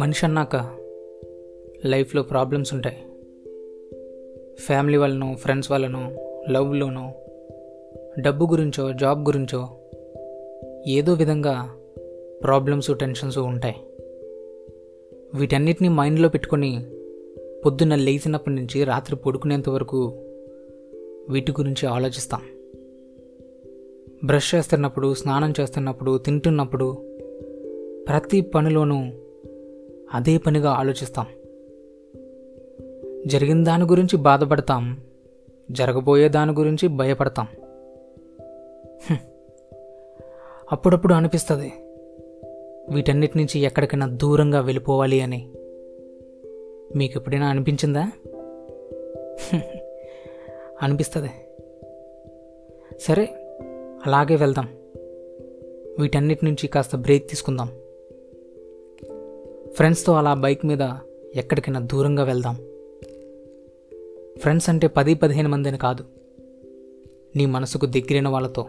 మనిషి అన్నాక లైఫ్లో ప్రాబ్లమ్స్ ఉంటాయి. ఫ్యామిలీ వాళ్ళను, ఫ్రెండ్స్ వాళ్ళను, లవ్లోనో, డబ్బు గురించో, జాబ్ గురించో ఏదో విధంగా ప్రాబ్లమ్స్, టెన్షన్స్ ఉంటాయి. వీటన్నిటినీ మైండ్లో పెట్టుకొని పొద్దున్న లేచినప్పటి నుంచి రాత్రి పడుకునేంత వరకు వీటి గురించి ఆలోచిస్తాం. బ్రష్ చేస్తున్నప్పుడు, స్నానం చేస్తున్నప్పుడు, తింటున్నప్పుడు, ప్రతి పనిలోనూ అదే పనిగా ఆలోచిస్తాం. జరిగిన దాని గురించి బాధపడతాం, జరగబోయే దాని గురించి భయపడతాం. అప్పుడప్పుడు అనిపిస్తుంది వీటన్నిటి నుంచి ఎక్కడికైనా దూరంగా వెళ్ళిపోవాలి అని. మీకు ఎప్పుడైనా అనిపించిందా? అనిపిస్తుంది. సరే, అలాగే వెళ్దాం, వీటన్నిటి నుంచి కాస్త బ్రేక్ తీసుకుందాం. ఫ్రెండ్స్తో అలా బైక్ మీద ఎక్కడికైనా దూరంగా వెళ్దాం. ఫ్రెండ్స్ అంటే 10-15 మంది అని కాదు, నీ మనసుకు దగ్గరైన వాళ్ళతో,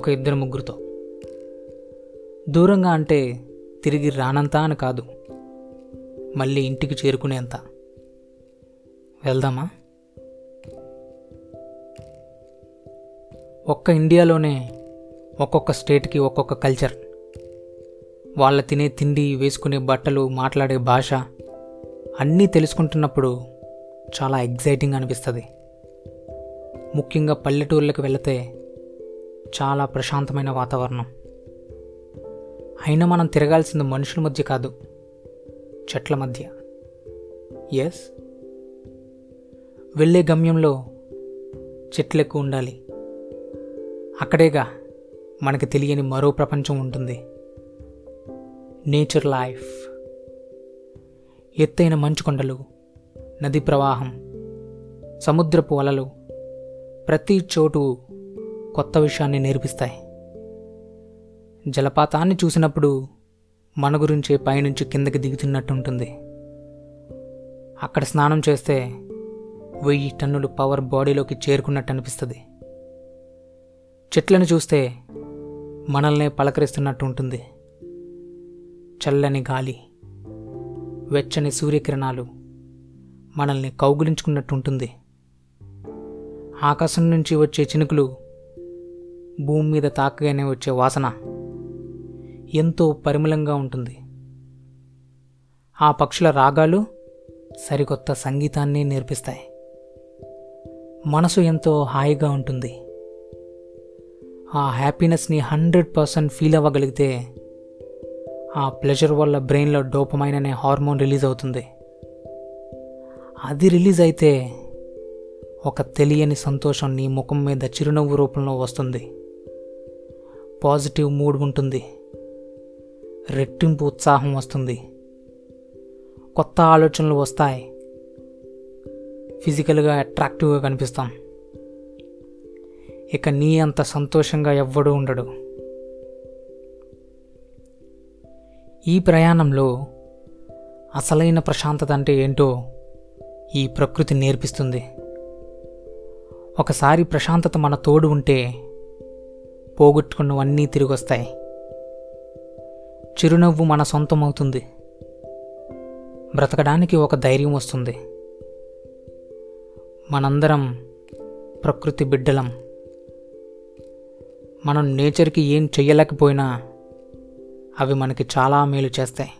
ఒక 2-3 దూరంగా అంటే తిరిగి రానంత అని కాదు, మళ్ళీ ఇంటికి చేరుకునేంత. వెళ్దామా? ఒక్క ఇండియాలోనే ఒక్కొక్క స్టేట్కి ఒక్కొక్క కల్చర్, వాళ్ళ తినే తిండి, వేసుకునే బట్టలు, మాట్లాడే భాష అన్నీ తెలుసుకుంటున్నప్పుడు చాలా ఎగ్జైటింగ్ అనిపిస్తుంది. ముఖ్యంగా పల్లెటూళ్ళకి వెళితే చాలా ప్రశాంతమైన వాతావరణం. అయినా మనం తిరగాల్సింది మనుషుల మధ్య కాదు, చెట్ల మధ్య. ఎస్, వెళ్ళే గమ్యంలో చెట్లు ఎక్కువ ఉండాలి. అక్కడేగా మనకి తెలియని మరో ప్రపంచం ఉంటుంది. నేచర్ లైఫ్, ఎత్తైన మంచుకొండలు, నది ప్రవాహం, సముద్రపు అలలు ప్రతి చోటు కొత్త విషయాన్ని నేర్పిస్తాయి. జలపాతాన్ని చూసినప్పుడు మన గురించే పైనుంచి కిందకి దిగుతున్నట్టు ఉంటుంది. అక్కడ స్నానం చేస్తే 1000 టన్నులు పవర్ బాడీలోకి చేరుకున్నట్టు అనిపిస్తుంది. చెట్లను చూస్తే మనల్నే పలకరిస్తున్నట్టు ఉంటుంది. చల్లని గాలి, వెచ్చని సూర్యకిరణాలు మనల్ని కౌగిలించుకున్నట్టు ఉంటుంది. ఆకాశం నుంచి వచ్చే చినుకులు, భూమి మీద తాకగానే వచ్చే వాసన ఎంతో పరిమళంగా ఉంటుంది. ఆ పక్షుల రాగాలు సరికొత్త సంగీతాన్ని నేర్పిస్తాయి. మనసు ఎంతో హాయిగా ఉంటుంది. ఆ హ్యాపీనెస్ని 100% ఫీల్ అవ్వగలిగితే ఆ ప్లెజర్ వల్ల బ్రెయిన్లో డోపమైన్ అనే హార్మోన్ రిలీజ్ అవుతుంది. అది రిలీజ్ అయితే ఒక తెలియని సంతోషం నీ ముఖం మీద చిరునవ్వు రూపంలో వస్తుంది. పాజిటివ్ మూడ్ ఉంటుంది, రెట్టింపు ఉత్సాహం వస్తుంది, కొత్త ఆలోచనలు వస్తాయి, ఫిజికల్గా అట్రాక్టివ్గా కనిపిస్తాం. ఇక నీ అంత సంతోషంగా ఎవ్వడూ ఉండడు. ఈ ప్రయాణంలో అసలైన ప్రశాంతత అంటే ఏంటో ఈ ప్రకృతి నేర్పిస్తుంది. ఒకసారి ప్రశాంతత మన తోడు ఉంటే పోగొట్టుకున్నవన్నీ తిరిగి వస్తాయి. చిరునవ్వు మన సొంతం అవుతుంది, బ్రతకడానికి ఒక ధైర్యం వస్తుంది. మనందరం ప్రకృతి బిడ్డలం. మనం నేచర్కి ఏం చెయ్యలేకపోయినా అవి మనకి చాలా మేలు చేస్తాయి.